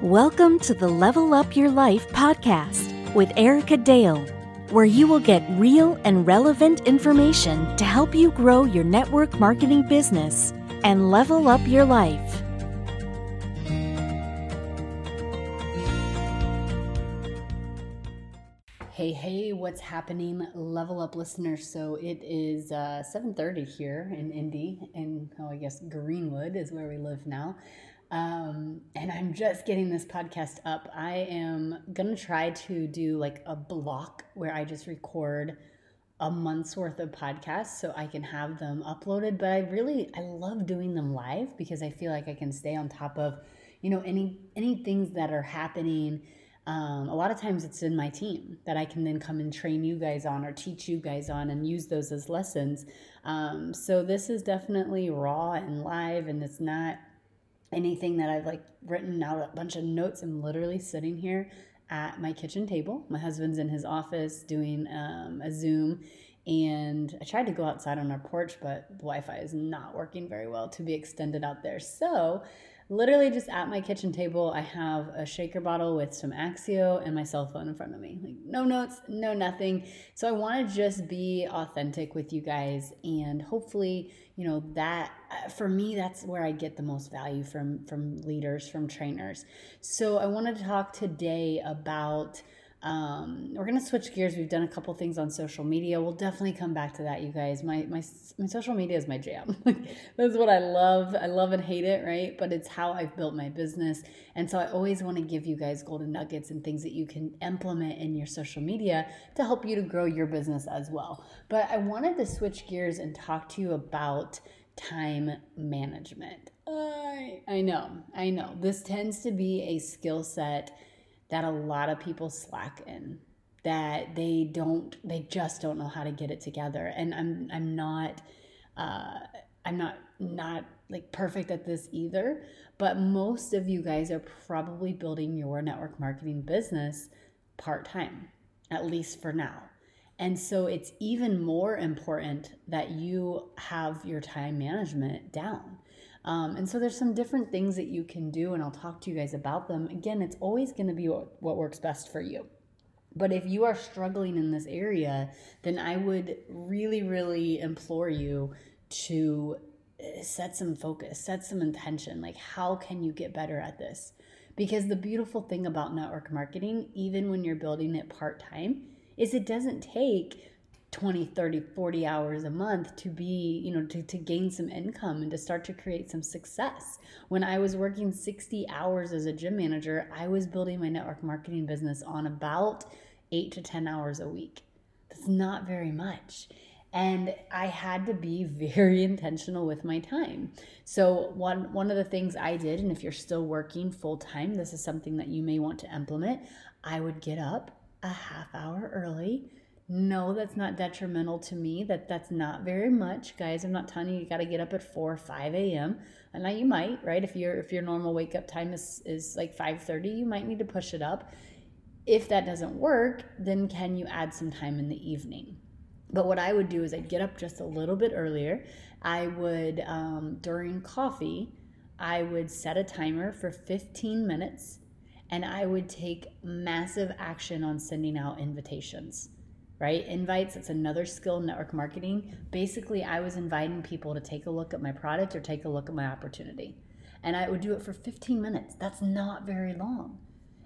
Welcome to the Level Up Your Life podcast with Erica Dale, where you will get real and relevant information to help you grow your network marketing business and level up your life. Hey, what's happening, Level Up listeners? So it is 7:30 here in Indy, and I guess Greenwood is where we live now. And I'm just getting this podcast up. I am going to try to do like a block where I just record a month's worth of podcasts so I can have them uploaded. But I love doing them live because I feel like I can stay on top of, any things that are happening. A lot of times it's in my team that I can then come and train you guys on or teach you guys on and use those as lessons. So this is definitely raw and live, and it's not anything that I've written out a bunch of notes. I'm literally sitting here at my kitchen table. My husband's in his office doing a Zoom, and I tried to go outside on our porch, but the Wi-Fi is not working very well to be extended out there. So literally just at my kitchen table, I have a shaker bottle with some Axio and my cell phone in front of me. No notes, no nothing. So I want to just be authentic with you guys, and hopefully, that for me, that's where I get the most value from leaders, from trainers. So I want to talk today about we're going to switch gears. We've done a couple things on social media. We'll definitely come back to that, you guys. My social media is my jam. That's what I love. I love and hate it, right? But it's how I've built my business. And so I always want to give you guys golden nuggets and things that you can implement in your social media to help you to grow your business as well. But I wanted to switch gears and talk to you about time management. I know. This tends to be a skill set that a lot of people slack in, that they just don't know how to get it together. And I'm not perfect at this either, but most of you guys are probably building your network marketing business part-time, at least for now. And so it's even more important that you have your time management down. And so there's some different things that you can do, and I'll talk to you guys about them. Again, it's always going to be what works best for you. But if you are struggling in this area, then I would really, really implore you to set some focus, set some intention. How can you get better at this? Because the beautiful thing about network marketing, even when you're building it part-time, is it doesn't take 20, 30, 40 hours a month to be, to gain some income and to start to create some success. When I was working 60 hours as a gym manager, I was building my network marketing business on about 8 to 10 hours a week. That's not very much. And I had to be very intentional with my time. So one of the things I did, and if you're still working full time, this is something that you may want to implement, I would get up a half hour early. No, that's not detrimental to me. That's not very much, guys. I'm not telling you got to get up at 4 or 5 a.m. And now you might, right? If your normal wake up time is 5:30, you might need to push it up. If that doesn't work, then can you add some time in the evening? But what I would do is I'd get up just a little bit earlier. I would, during coffee, I would set a timer for 15 minutes, and I would take massive action on sending out invitations. Right? Invites, it's another skill in network marketing. Basically, I was inviting people to take a look at my product or take a look at my opportunity. And I would do it for 15 minutes. That's not very long.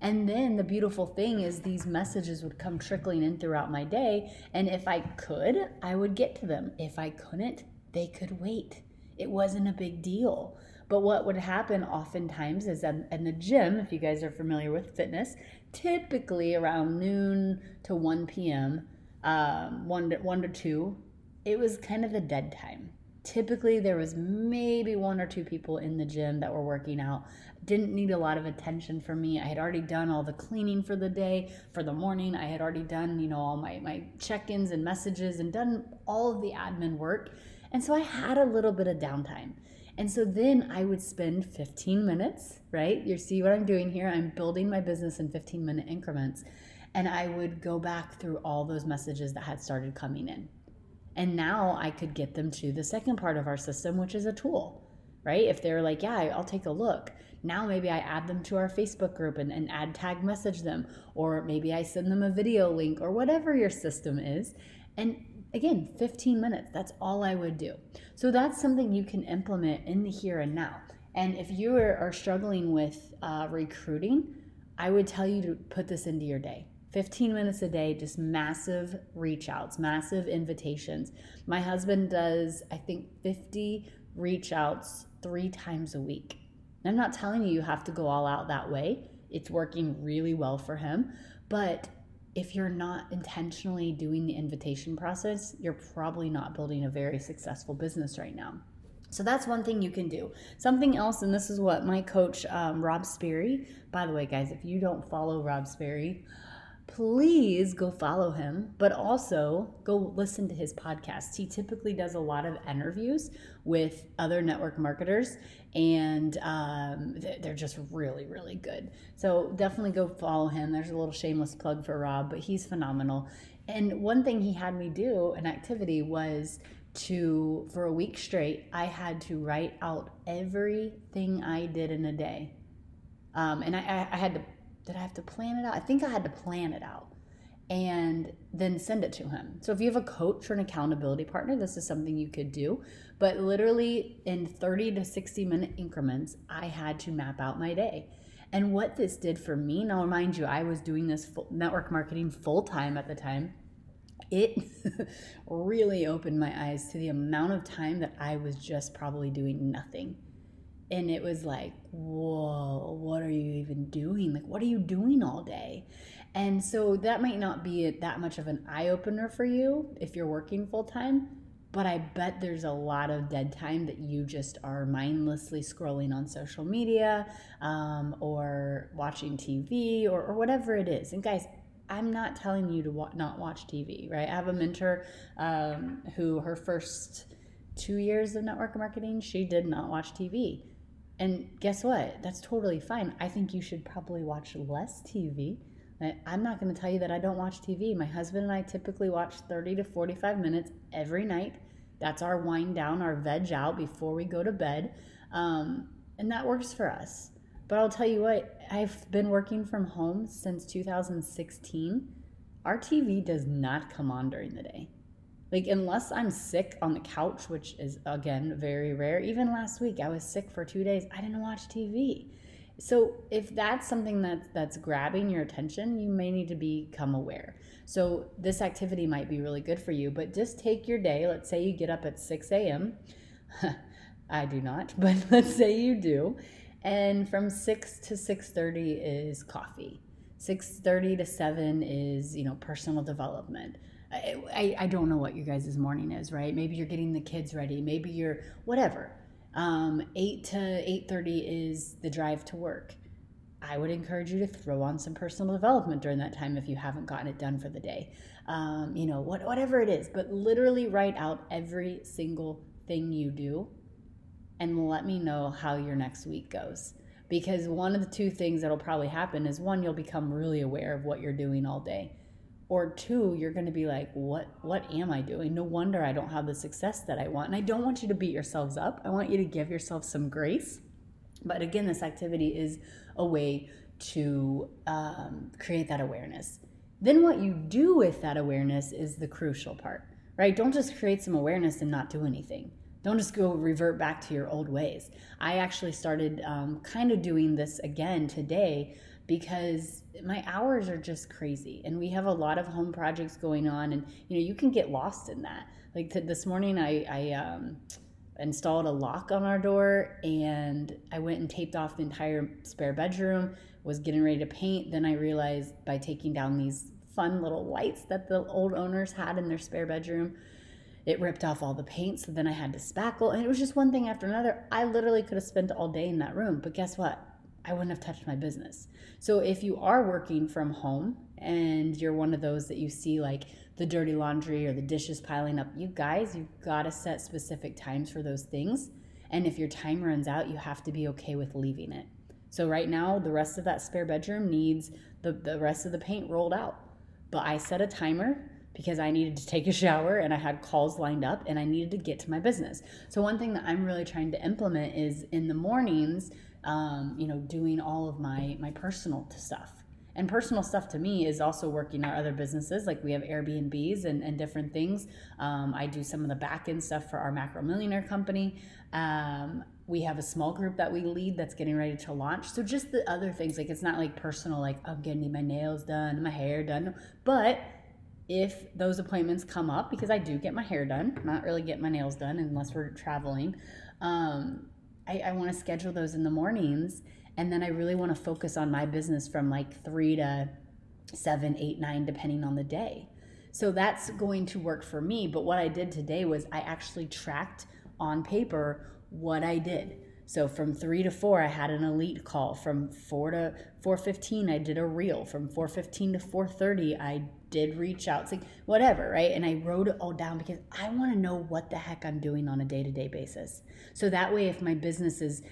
And then the beautiful thing is these messages would come trickling in throughout my day. And if I could, I would get to them. If I couldn't, they could wait. It wasn't a big deal. But what would happen oftentimes is in the gym, if you guys are familiar with fitness, typically around noon to 1 p.m., 1 to 2, it was kind of the dead time. Typically there was maybe 1 or 2 people in the gym that were working out. Didn't need a lot of attention from me. I had already done all the cleaning for the day, for the morning. I had already done, all my check-ins and messages and done all of the admin work. And so I had a little bit of downtime. And so then I would spend 15 minutes, right? You see what I'm doing here? I'm building my business in 15-minute increments. And I would go back through all those messages that had started coming in. And now I could get them to the second part of our system, which is a tool. right? If they're like, yeah, I'll take a look. Now maybe I add them to our Facebook group and add tag message them, or maybe I send them a video link or whatever your system is. And again, 15 minutes, that's all I would do. So that's something you can implement in the here and now. And if you are struggling with recruiting, I would tell you to put this into your day. 15 minutes a day, just massive reach outs, massive invitations. My husband does, I think, 50 reach outs 3 times a week. And I'm not telling you have to go all out that way. It's working really well for him. But if you're not intentionally doing the invitation process, you're probably not building a very successful business right now. So that's one thing you can do. Something else, and this is what my coach, Rob Sperry, by the way, guys, if you don't follow Rob Sperry, please go follow him, but also go listen to his podcast. He typically does a lot of interviews with other network marketers, and they're just really, really good. So definitely go follow him. There's a little shameless plug for Rob, but he's phenomenal. And one thing he had me do, an activity, was for a week straight, I had to write out everything I did in a day. And I had to, did I have to plan it out? I think I had to plan it out and then send it to him. So if you have a coach or an accountability partner, this is something you could do. But literally in 30 to 60 minute increments, I had to map out my day. And what this did for me, now mind you, I was doing this network marketing full time at the time. It really opened my eyes to the amount of time that I was just probably doing nothing. And it was like, whoa, what are you even doing? Like, what are you doing all day? And so that might not be that much of an eye-opener for you if you're working full-time, but I bet there's a lot of dead time that you just are mindlessly scrolling on social media or watching TV or whatever it is. And guys, I'm not telling you to not watch TV, right? I have a mentor who her first 2 years of network marketing, she did not watch TV. And guess what? That's totally fine. I think you should probably watch less TV. I'm not going to tell you that I don't watch TV. My husband and I typically watch 30 to 45 minutes every night. That's our wind down, our veg out before we go to bed. And that works for us. But I'll tell you what, I've been working from home since 2016. Our TV does not come on during the day. Like, unless I'm sick on the couch, which is, again, very rare. Even last week, I was sick for 2 days. I didn't watch TV. So if that's something that's grabbing your attention, you may need to become aware. So this activity might be really good for you, but just take your day. Let's say you get up at 6 a.m. I do not, but let's say you do. And from 6 to 6:30 is coffee. 6:30 to 7 is, personal development. I don't know what your guys' morning is, right? Maybe you're getting the kids ready. Maybe you're whatever. 8 to 8:30 is the drive to work. I would encourage you to throw on some personal development during that time if you haven't gotten it done for the day. Whatever it is. But literally write out every single thing you do and let me know how your next week goes. Because one of the two things that'll probably happen is, one, you'll become really aware of what you're doing all day. Or two, you're going to be like, what am I doing? No wonder I don't have the success that I want. And I don't want you to beat yourselves up. I want you to give yourself some grace. But again, this activity is a way to create that awareness. Then what you do with that awareness is the crucial part, right? Don't just create some awareness and not do anything. Don't just go revert back to your old ways. I actually started kind of doing this again today, because my hours are just crazy and we have a lot of home projects going on, and you can get lost in that. Like this morning I installed a lock on our door, and I went and taped off the entire spare bedroom, was getting ready to paint. Then I realized by taking down these fun little lights that the old owners had in their spare bedroom, it ripped off all the paint. So then I had to spackle, and it was just one thing after another. I literally could have spent all day in that room, but guess what? I wouldn't have touched my business. So if you are working from home and you're one of those that you see like the dirty laundry or the dishes piling up, you guys, you've got to set specific times for those things. And if your time runs out, you have to be okay with leaving it. So right now, the rest of that spare bedroom needs the rest of the paint rolled out. But I set a timer because I needed to take a shower and I had calls lined up and I needed to get to my business. So one thing that I'm really trying to implement is in the mornings, doing all of my personal stuff. And personal stuff to me is also working our other businesses. Like we have Airbnbs and different things. I do some of the back end stuff for our Macro Millionaire company. We have a small group that we lead that's getting ready to launch. So just the other things, like it's not like personal, like I'm going to need my nails done, my hair done. But if those appointments come up, because I do get my hair done, I'm not really getting my nails done unless we're traveling. I want to schedule those in the mornings. And then I really want to focus on my business from like 3 to 7, 8, 9, depending on the day. So that's going to work for me. But what I did today was I actually tracked on paper what I did. So from 3 to 4, I had an elite call. From 4 to 4:15, I did a reel. From 4:15 to 4:30, I did reach out. It's like whatever, right? And I wrote it all down because I want to know what the heck I'm doing on a day-to-day basis. So that way, if my business is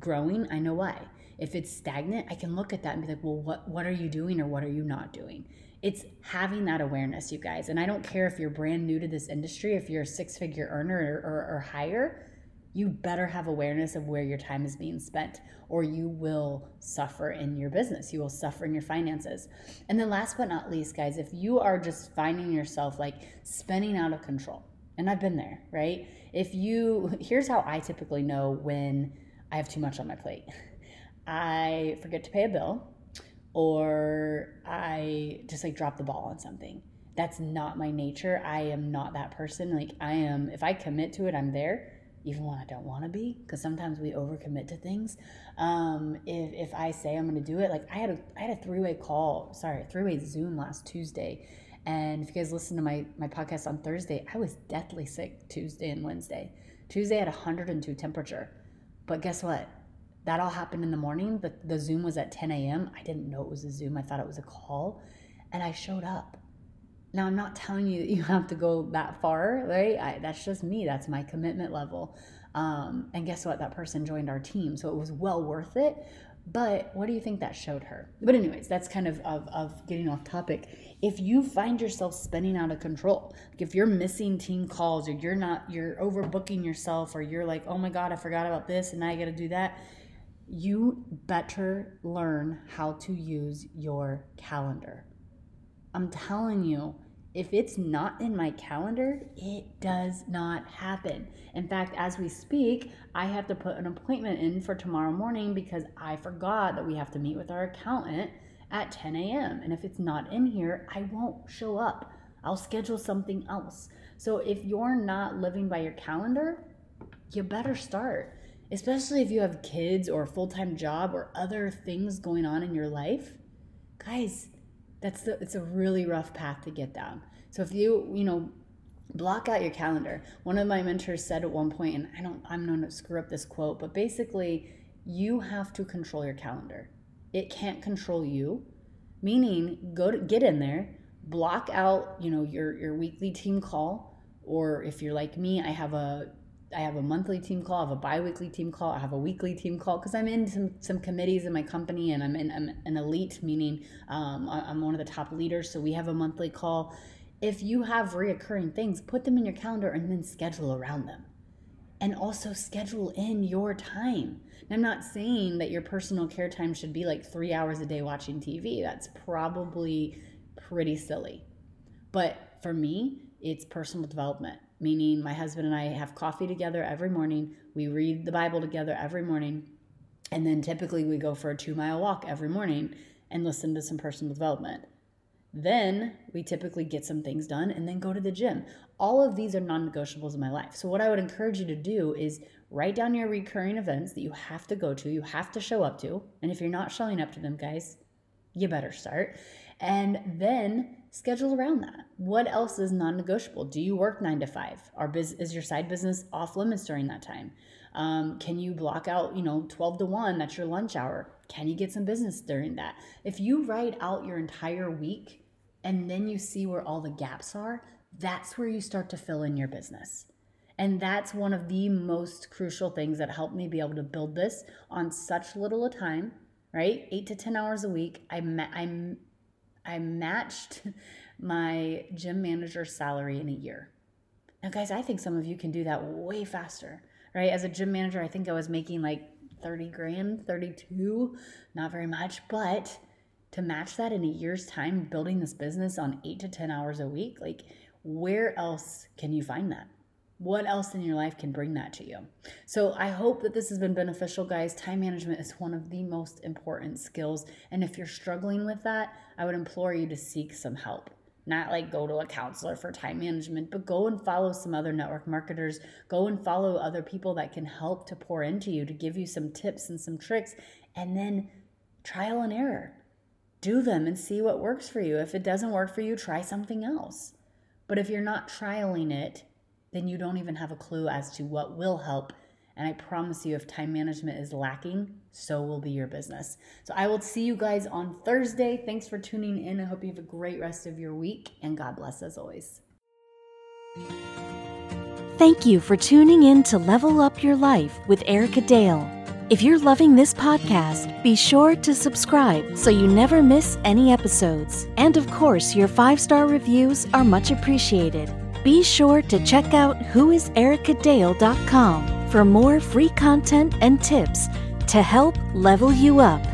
growing, I know why. If it's stagnant, I can look at that and be like, well, what are you doing or what are you not doing? It's having that awareness, you guys. And I don't care if you're brand new to this industry, if you're a six-figure earner or higher. You better have awareness of where your time is being spent, or you will suffer in your business. You will suffer in your finances. And then last but not least, guys, if you are just finding yourself like spinning out of control, and I've been there, right? Here's how I typically know when I have too much on my plate. I forget to pay a bill, or I just like drop the ball on something. That's not my nature. I am not that person. Like I am, if I commit to it, I'm there. Even when I don't want to be, because sometimes we overcommit to things. If I say I'm going to do it, like I had a three-way Zoom last Tuesday. And if you guys listen to my podcast on Thursday, I was deathly sick Tuesday and Wednesday. Tuesday at 102 temperature. But guess what? That all happened in the morning. The Zoom was at 10 a.m. I didn't know it was a Zoom. I thought it was a call. And I showed up. Now, I'm not telling you that you have to go that far, right? That's just me. That's my commitment level. And guess what? That person joined our team. So it was well worth it. But what do you think that showed her? But anyways, that's kind of getting off topic. If you find yourself spinning out of control, like if you're missing team calls or you're overbooking yourself, or you're like, oh my God, I forgot about this and now I got to do that. You better learn how to use your calendar. I'm telling you, if it's not in my calendar, it does not happen. In fact, as we speak, I have to put an appointment in for tomorrow morning because I forgot that we have to meet with our accountant at 10 a.m. And if it's not in here, I won't show up. I'll schedule something else. So if you're not living by your calendar, you better start, especially if you have kids or a full-time job or other things going on in your life. Guys, it's a really rough path to get down. So if you block out your calendar. One of my mentors said at one point, and I'm going to screw up this quote, but basically you have to control your calendar. It can't control you. Meaning get in there, block out, your weekly team call, or if you're like me, I have a monthly team call, I have a bi-weekly team call, I have a weekly team call, because I'm in some committees in my company, and I'm an elite, meaning I'm one of the top leaders, so we have a monthly call. If you have reoccurring things, put them in your calendar and then schedule around them. And also schedule in your time. And I'm not saying that your personal care time should be like 3 hours a day watching TV. That's probably pretty silly. But for me, it's personal development. Meaning my husband and I have coffee together every morning. We read the Bible together every morning. And then typically we go for a 2-mile walk every morning and listen to some personal development. Then we typically get some things done and then go to the gym. All of these are non-negotiables in my life. So what I would encourage you to do is write down your recurring events that you have to go to, you have to show up to. And if you're not showing up to them, guys, you better start. And then schedule around that. What else is non-negotiable? Do you work 9 to 5? Is your side business off limits during that time? Can you block out, 12 to 1, that's your lunch hour? Can you get some business during that? If you write out your entire week and then you see where all the gaps are, that's where you start to fill in your business. And that's one of the most crucial things that helped me be able to build this on such little a time, right? 8 to 10 hours a week. I matched my gym manager salary in a year. Now, guys, I think some of you can do that way faster, right? As a gym manager, I think I was making like 30 grand, 32, not very much. But to match that in a year's time, building this business on 8 to 10 hours a week, like where else can you find that? What else in your life can bring that to you? So I hope that this has been beneficial, guys. Time management is one of the most important skills. And if you're struggling with that, I would implore you to seek some help. Not like go to a counselor for time management, but go and follow some other network marketers. Go and follow other people that can help to pour into you, to give you some tips and some tricks, and then trial and error. Do them and see what works for you. If it doesn't work for you, try something else. But if you're not trialing it, then you don't even have a clue as to what will help. And I promise you, if time management is lacking, so will be your business. So I will see you guys on Thursday. Thanks for tuning in. I hope you have a great rest of your week, and God bless as always. Thank you for tuning in to Level Up Your Life with Erica Dale. If you're loving this podcast, be sure to subscribe so you never miss any episodes. And of course, your 5-star reviews are much appreciated. Be sure to check out whoisericadale.com for more free content and tips to help level you up.